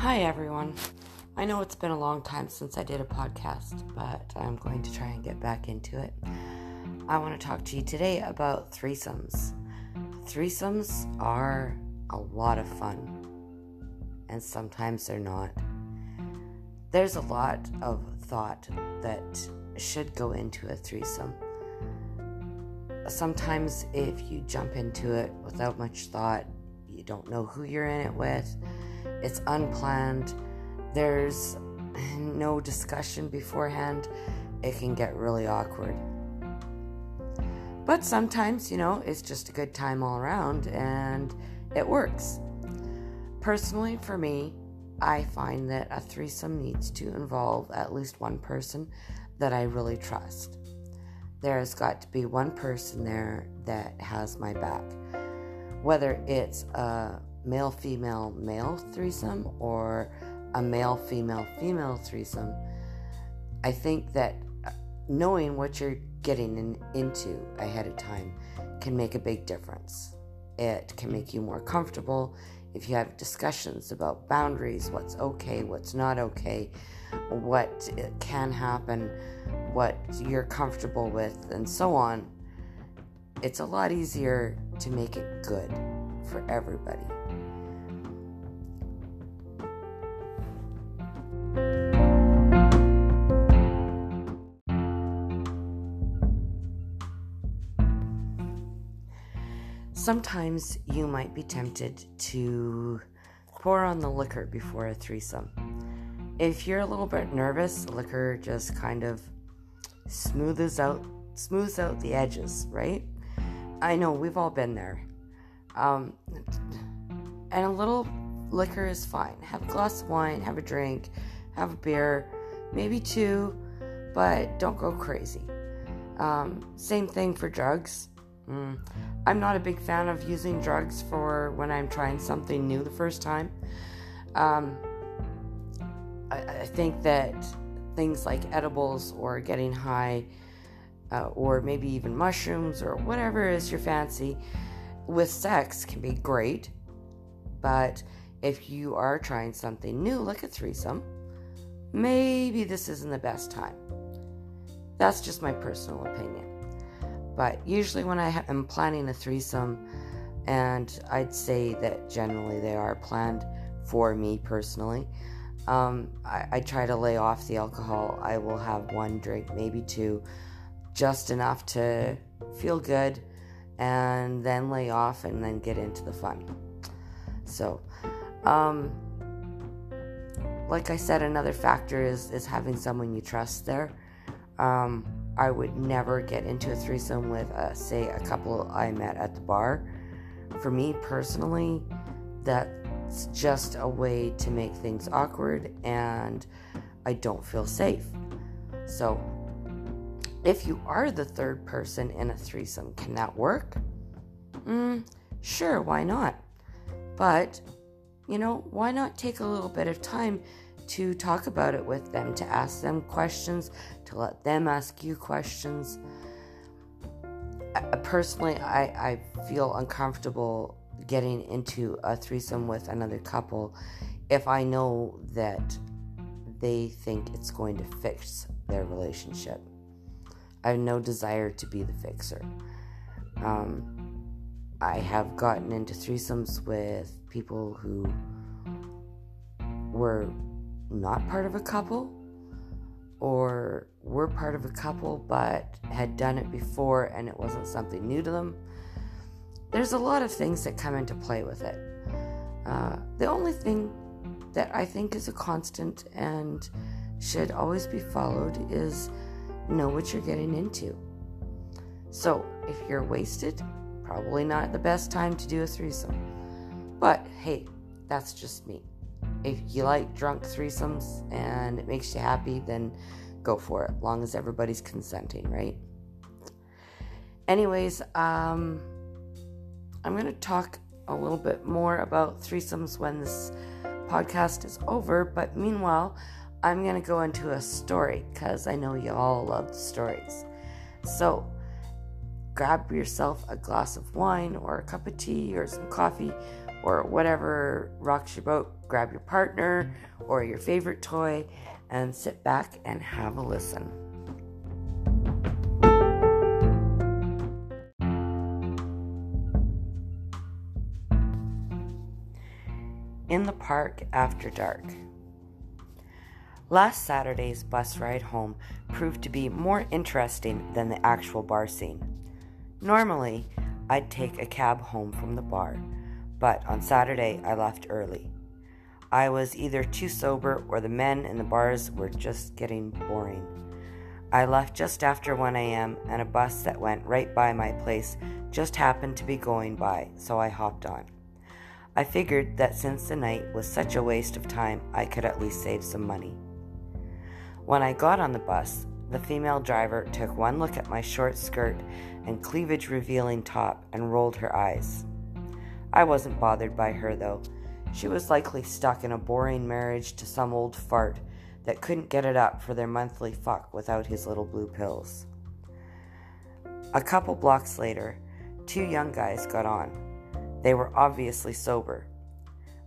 Hi everyone. I know it's been a long time since I did a podcast, but I'm going to try and get back into it. I want to talk to you today about threesomes. Threesomes are a lot of fun, and sometimes they're not. There's a lot of thought that should go into a threesome. Sometimes if you jump into it without much thought, you don't know who you're in it with. It's unplanned. There's no discussion beforehand. It can get really awkward. But sometimes, it's just a good time all around and it works. Personally, for me, I find that a threesome needs to involve at least one person that I really trust. There's got to be one person there that has my back. Whether it's a male-female-male threesome or a male-female-female threesome, I think that knowing what you're getting into ahead of time can make a big difference. It can make you more comfortable if you have discussions about boundaries, what's okay, what's not okay, what can happen, what you're comfortable with, and so on. It's a lot easier to make it good for everybody. Sometimes you might be tempted to pour on the liquor before a threesome. If you're a little bit nervous, liquor just kind of smooths out the edges, right? I know we've all been there. And a little liquor is fine. Have a glass of wine, have a drink, have a beer, maybe two, but don't go crazy. Same thing for drugs. I'm not a big fan of using drugs for when I'm trying something new the first time. I think that things like edibles or getting high, or maybe even mushrooms or whatever is your fancy with sex can be great. But if you are trying something new, like a threesome, maybe this isn't the best time. That's just my personal opinion. But usually when I am planning a threesome, and I'd say that generally they are planned for me personally, I try to lay off the alcohol. I will have one drink, maybe two, just enough to feel good, and then lay off and then get into the fun. So, like I said, another factor is having someone you trust there. I would never get into a threesome with, say, a couple I met at the bar. For me personally, that's just a way to make things awkward, and I don't feel safe. So, if you are the third person in a threesome, can that work? Sure, why not? But, why not take a little bit of time to talk about it with them, to ask them questions, to let them ask you questions. Personally, I feel uncomfortable getting into a threesome with another couple if I know that they think it's going to fix their relationship. I have no desire to be the fixer. I have gotten into threesomes with people who were not part of a couple, or were part of a couple but had done it before and it wasn't something new to them. There's a lot of things that come into play with it. The only thing that I think is a constant and should always be followed is know what you're getting into. So if you're wasted, probably not the best time to do a threesome. But hey, that's just me. If you like drunk threesomes and it makes you happy, then go for it. Long as everybody's consenting, right? Anyways, I'm going to talk a little bit more about threesomes when this podcast is over. But meanwhile, I'm going to go into a story because I know you all love stories. So grab yourself a glass of wine or a cup of tea or some coffee or whatever rocks your boat, grab your partner or your favorite toy and sit back and have a listen. In the park after dark. Last Saturday's bus ride home proved to be more interesting than the actual bar scene. Normally, I'd take a cab home from the bar, but on Saturday I left early. I was either too sober or the men in the bars were just getting boring. I left just after 1 a.m. and a bus that went right by my place just happened to be going by, so I hopped on. I figured that since the night was such a waste of time, I could at least save some money. When I got on the bus, the female driver took one look at my short skirt and cleavage-revealing top and rolled her eyes. I wasn't bothered by her, though. She was likely stuck in a boring marriage to some old fart that couldn't get it up for their monthly fuck without his little blue pills. A couple blocks later, two young guys got on. They were obviously sober.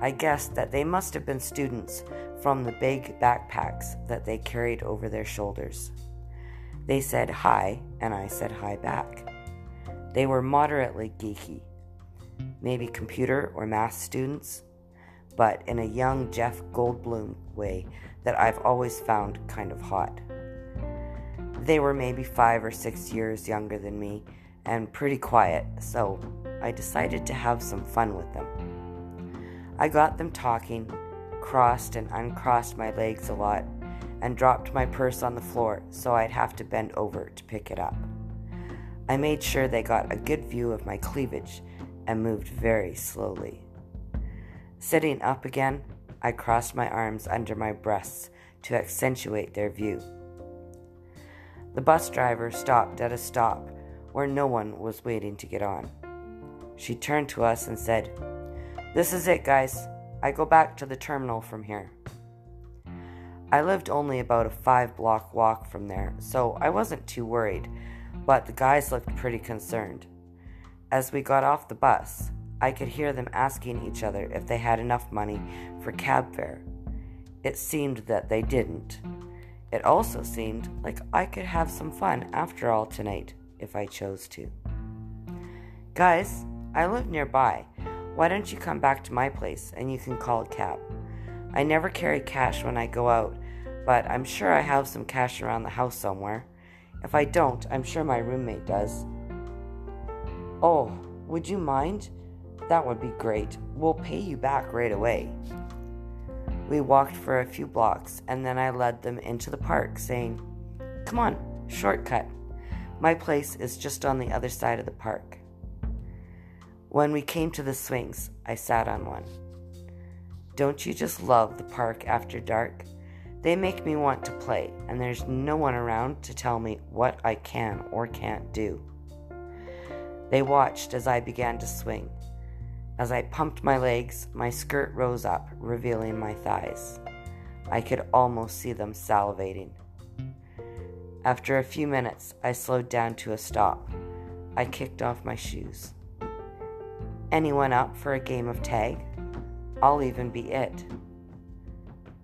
I guessed that they must have been students from the big backpacks that they carried over their shoulders. They said hi, and I said hi back. They were moderately geeky, maybe computer or math students, but in a young Jeff Goldblum way that I've always found kind of hot. They were maybe 5 or 6 years younger than me and pretty quiet, so I decided to have some fun with them. I got them talking, crossed and uncrossed my legs a lot, and dropped my purse on the floor so I'd have to bend over to pick it up. I made sure they got a good view of my cleavage and moved very slowly. Sitting up again, I crossed my arms under my breasts to accentuate their view. The bus driver stopped at a stop where no one was waiting to get on. She turned to us and said, "This is it, guys. I go back to the terminal from here." I lived only about a 5-block walk from there, so I wasn't too worried, but the guys looked pretty concerned. As we got off the bus, I could hear them asking each other if they had enough money for cab fare. It seemed that they didn't. It also seemed like I could have some fun after all tonight if I chose to. "Guys, I live nearby. Why don't you come back to my place and you can call a cab? I never carry cash when I go out, but I'm sure I have some cash around the house somewhere. If I don't, I'm sure my roommate does." "Oh, would you mind? That would be great. We'll pay you back right away." We walked for a few blocks and then I led them into the park saying, "Come on, shortcut. My place is just on the other side of the park." When we came to the swings, I sat on one. Don't you just love the park after dark? They make me want to play, and there's no one around to tell me what I can or can't do. They watched as I began to swing. As I pumped my legs, my skirt rose up, revealing my thighs. I could almost see them salivating. After a few minutes, I slowed down to a stop. I kicked off my shoes. "Anyone up for a game of tag? I'll even be it."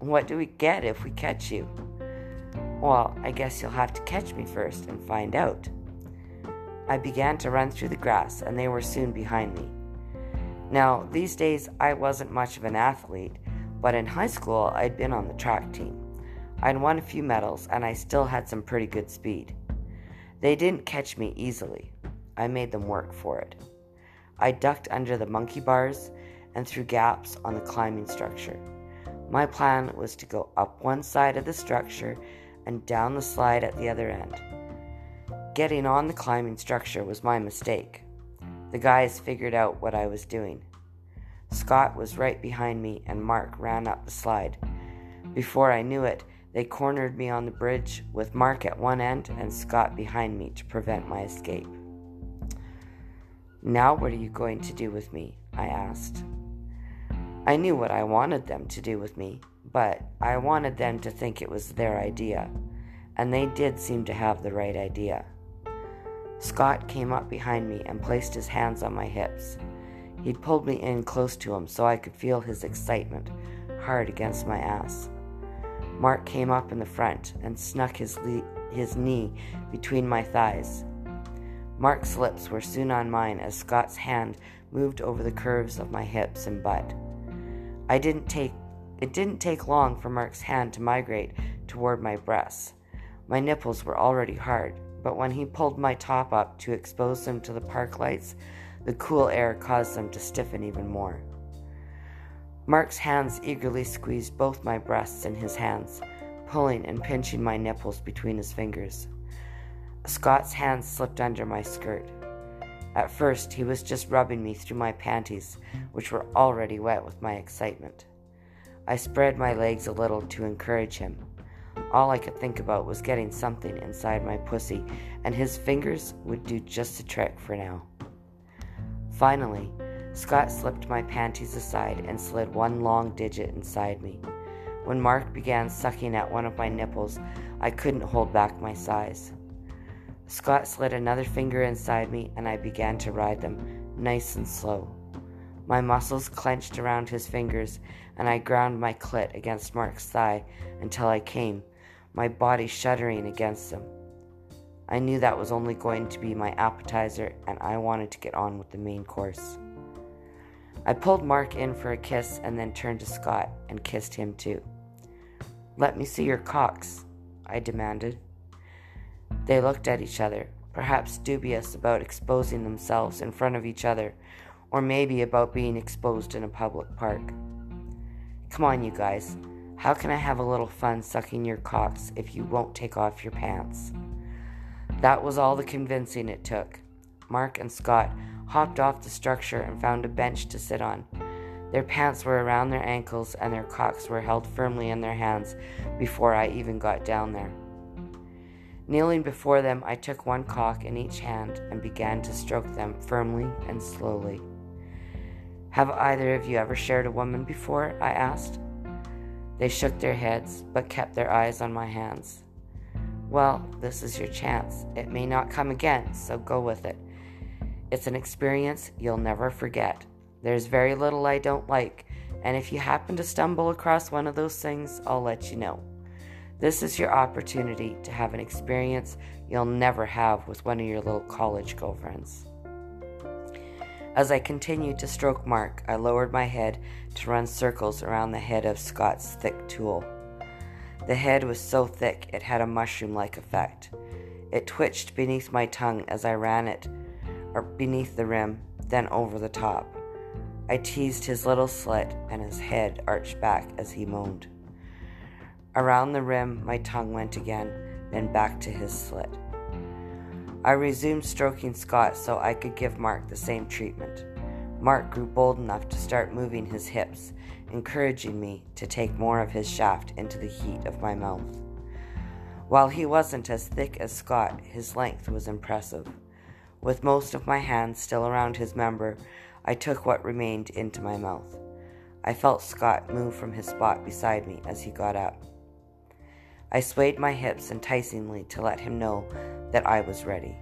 "What do we get if we catch you?" "Well, I guess you'll have to catch me first and find out." I began to run through the grass, and they were soon behind me. Now, these days, I wasn't much of an athlete, but in high school, I'd been on the track team. I'd won a few medals, and I still had some pretty good speed. They didn't catch me easily. I made them work for it. I ducked under the monkey bars and through gaps on the climbing structure. My plan was to go up one side of the structure and down the slide at the other end. Getting on the climbing structure was my mistake. The guys figured out what I was doing. Scott was right behind me and Mark ran up the slide. Before I knew it, they cornered me on the bridge with Mark at one end and Scott behind me to prevent my escape. "Now what are you going to do with me?" I asked. I knew what I wanted them to do with me, but I wanted them to think it was their idea, and they did seem to have the right idea. Scott came up behind me and placed his hands on my hips. He pulled me in close to him so I could feel his excitement hard against my ass. Mark came up in the front and snuck his knee between my thighs. Mark's lips were soon on mine as Scott's hand moved over the curves of my hips and butt. It didn't take long for Mark's hand to migrate toward my breasts. My nipples were already hard, but when he pulled my top up to expose them to the park lights, the cool air caused them to stiffen even more. Mark's hands eagerly squeezed both my breasts in his hands, pulling and pinching my nipples between his fingers. Scott's hands slipped under my skirt. At first, he was just rubbing me through my panties, which were already wet with my excitement. I spread my legs a little to encourage him. All I could think about was getting something inside my pussy, and his fingers would do just the trick for now. Finally, Scott slipped my panties aside and slid one long digit inside me. When Mark began sucking at one of my nipples, I couldn't hold back my sighs. Scott slid another finger inside me, and I began to ride them, nice and slow. My muscles clenched around his fingers, and I ground my clit against Mark's thigh until I came, my body shuddering against him. I knew that was only going to be my appetizer, and I wanted to get on with the main course. I pulled Mark in for a kiss and then turned to Scott and kissed him too. "Let me see your cocks," I demanded. They looked at each other, perhaps dubious about exposing themselves in front of each other, or maybe about being exposed in a public park. "Come on, you guys. How can I have a little fun sucking your cocks if you won't take off your pants?" That was all the convincing it took. Mark and Scott hopped off the structure and found a bench to sit on. Their pants were around their ankles and their cocks were held firmly in their hands before I even got down there. Kneeling before them, I took one cock in each hand and began to stroke them firmly and slowly. "Have either of you ever shared a woman before?" I asked. They shook their heads, but kept their eyes on my hands. "Well, this is your chance. It may not come again, so go with it. It's an experience you'll never forget. There's very little I don't like, and if you happen to stumble across one of those things, I'll let you know. This is your opportunity to have an experience you'll never have with one of your little college girlfriends." As I continued to stroke Mark, I lowered my head to run circles around the head of Scott's thick tool. The head was so thick it had a mushroom-like effect. It twitched beneath my tongue as I ran it beneath the rim, then over the top. I teased his little slit, and his head arched back as he moaned. Around the rim, my tongue went again, then back to his slit. I resumed stroking Scott so I could give Mark the same treatment. Mark grew bold enough to start moving his hips, encouraging me to take more of his shaft into the heat of my mouth. While he wasn't as thick as Scott, his length was impressive. With most of my hands still around his member, I took what remained into my mouth. I felt Scott move from his spot beside me as he got up. I swayed my hips enticingly to let him know that I was ready.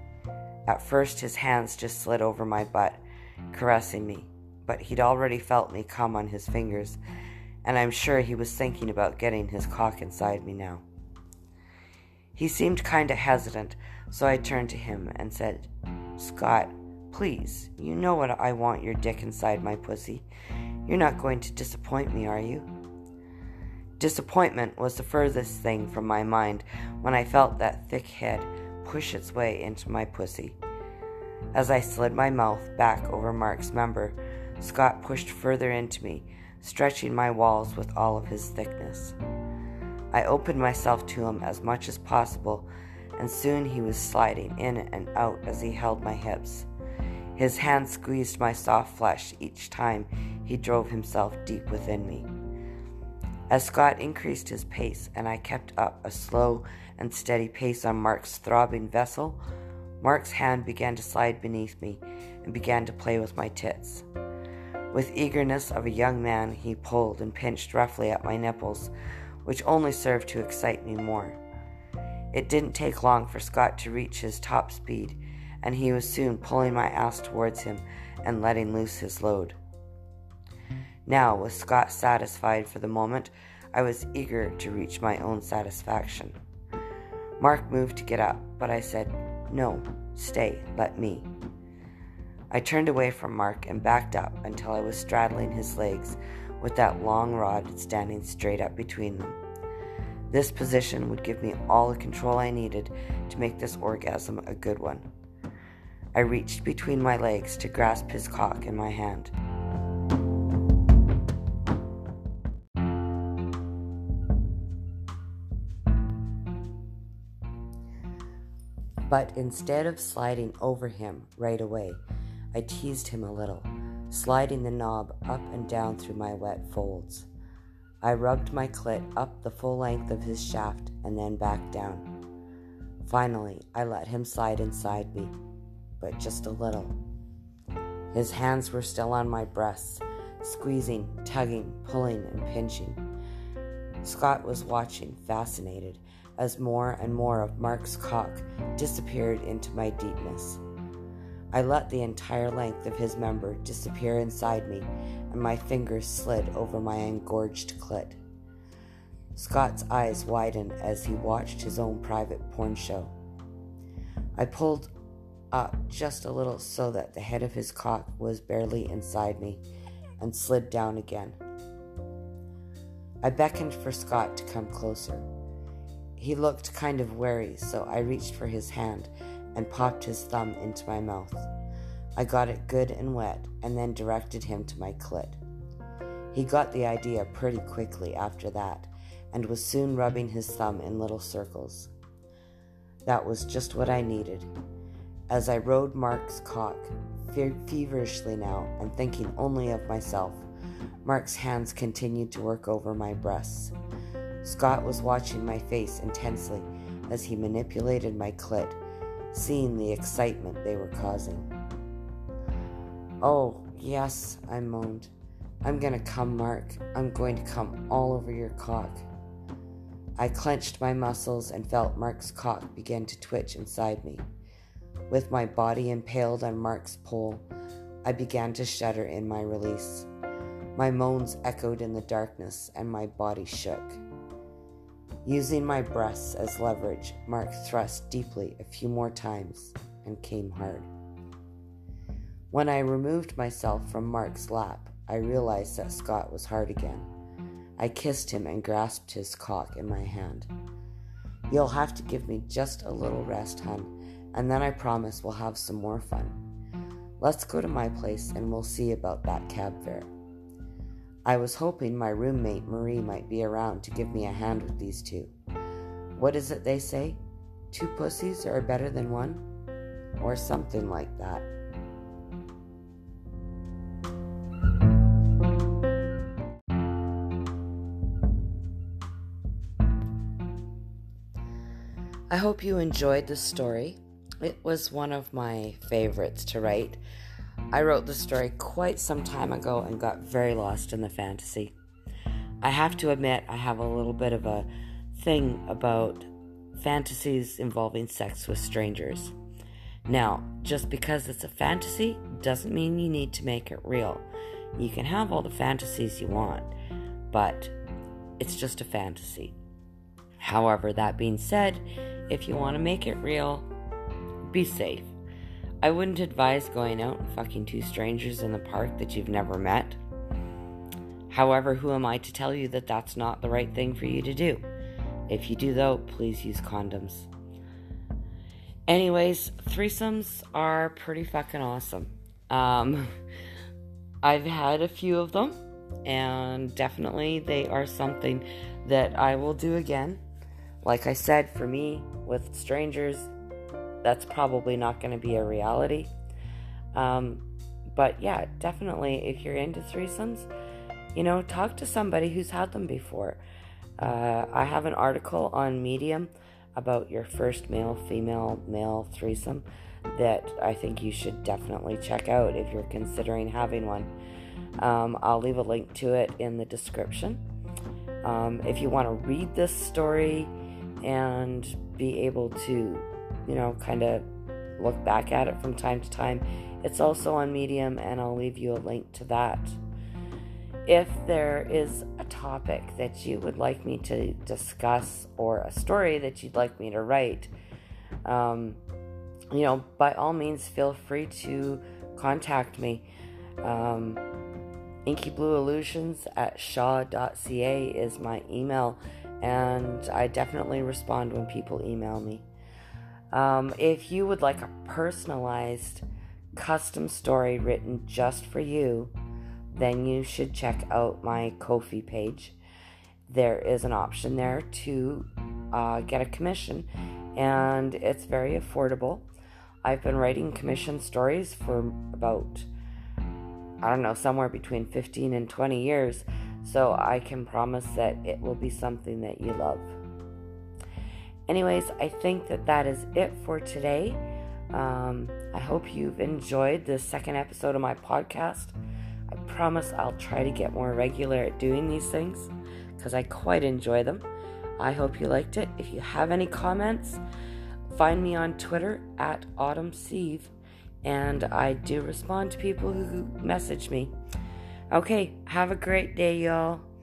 At first, his hands just slid over my butt, caressing me, but he'd already felt me come on his fingers, and I'm sure he was thinking about getting his cock inside me now. He seemed kind of hesitant, so I turned to him and said, "Scott, please, you know what I want your dick inside my pussy. You're not going to disappoint me, are you?" Disappointment was the furthest thing from my mind when I felt that thick head push its way into my pussy. As I slid my mouth back over Mark's member, Scott pushed further into me, stretching my walls with all of his thickness. I opened myself to him as much as possible, and soon he was sliding in and out as he held my hips. His hand squeezed my soft flesh each time he drove himself deep within me. As Scott increased his pace and I kept up a slow and steady pace on Mark's throbbing vessel, Mark's hand began to slide beneath me and began to play with my tits. With eagerness of a young man, he pulled and pinched roughly at my nipples, which only served to excite me more. It didn't take long for Scott to reach his top speed, and he was soon pulling my ass towards him and letting loose his load. Now, with Scott satisfied for the moment, I was eager to reach my own satisfaction. Mark moved to get up, but I said, "No, stay, let me." I turned away from Mark and backed up until I was straddling his legs with that long rod standing straight up between them. This position would give me all the control I needed to make this orgasm a good one. I reached between my legs to grasp his cock in my hand. But instead of sliding over him right away, I teased him a little, sliding the knob up and down through my wet folds. I rubbed my clit up the full length of his shaft and then back down. Finally, I let him slide inside me, but just a little. His hands were still on my breasts, squeezing, tugging, pulling, and pinching. Scott was watching, fascinated, as more and more of Mark's cock disappeared into my deepness. I let the entire length of his member disappear inside me, and my fingers slid over my engorged clit. Scott's eyes widened as he watched his own private porn show. I pulled up just a little so that the head of his cock was barely inside me, and slid down again. I beckoned for Scott to come closer. He looked kind of wary, so I reached for his hand and popped his thumb into my mouth. I got it good and wet and then directed him to my clit. He got the idea pretty quickly after that and was soon rubbing his thumb in little circles. That was just what I needed. As I rode Mark's cock, feverishly now and thinking only of myself, Mark's hands continued to work over my breasts. Scott was watching my face intensely as he manipulated my clit, seeing the excitement they were causing. "Oh, yes," I moaned. "I'm going to come, Mark. I'm going to come all over your cock." I clenched my muscles and felt Mark's cock begin to twitch inside me. With my body impaled on Mark's pole, I began to shudder in my release. My moans echoed in the darkness and my body shook. Using my breasts as leverage, Mark thrust deeply a few more times and came hard. When I removed myself from Mark's lap, I realized that Scott was hard again. I kissed him and grasped his cock in my hand. "You'll have to give me just a little rest, hun, and then I promise we'll have some more fun. Let's go to my place and we'll see about that cab fare." I was hoping my roommate Marie might be around to give me a hand with these two. What is it they say? Two pussies are better than one? Or something like that. I hope you enjoyed this story. It was one of my favorites to write. I wrote this story quite some time ago and got very lost in the fantasy. I have to admit, I have a little bit of a thing about fantasies involving sex with strangers. Now, just because it's a fantasy doesn't mean you need to make it real. You can have all the fantasies you want, but it's just a fantasy. However, that being said, if you want to make it real, be safe. I wouldn't advise going out and fucking two strangers in the park that you've never met. However, who am I to tell you that that's not the right thing for you to do? If you do, though, please use condoms. Anyways, threesomes are pretty fucking awesome. I've had a few of them, and definitely they are something that I will do again. Like I said, for me, with strangers, that's probably not going to be a reality. But yeah, definitely, if you're into threesomes, you know, talk to somebody who's had them before. I have an article on Medium about your first male-female-male threesome that I think you should definitely check out if you're considering having one. I'll leave a link to it in the description. If you want to read this story and be able to, you know, kind of look back at it from time to time. It's also on Medium, and I'll leave you a link to that. If there is a topic that you would like me to discuss or a story that you'd like me to write, by all means, feel free to contact me. Inkyblueillusions@shaw.ca is my email, and I definitely respond when people email me. If you would like a personalized custom story written just for you, then you should check out my Ko-fi page. There is an option there to get a commission, and it's very affordable. I've been writing commission stories for about, somewhere between 15 and 20 years, so I can promise that it will be something that you love. Anyways, I think that is it for today. I hope you've enjoyed the second episode of my podcast. I promise I'll try to get more regular at doing these things because I quite enjoy them. I hope you liked it. If you have any comments, find me on Twitter at Autumn Sieve, and I do respond to people who message me. Okay, have a great day, y'all.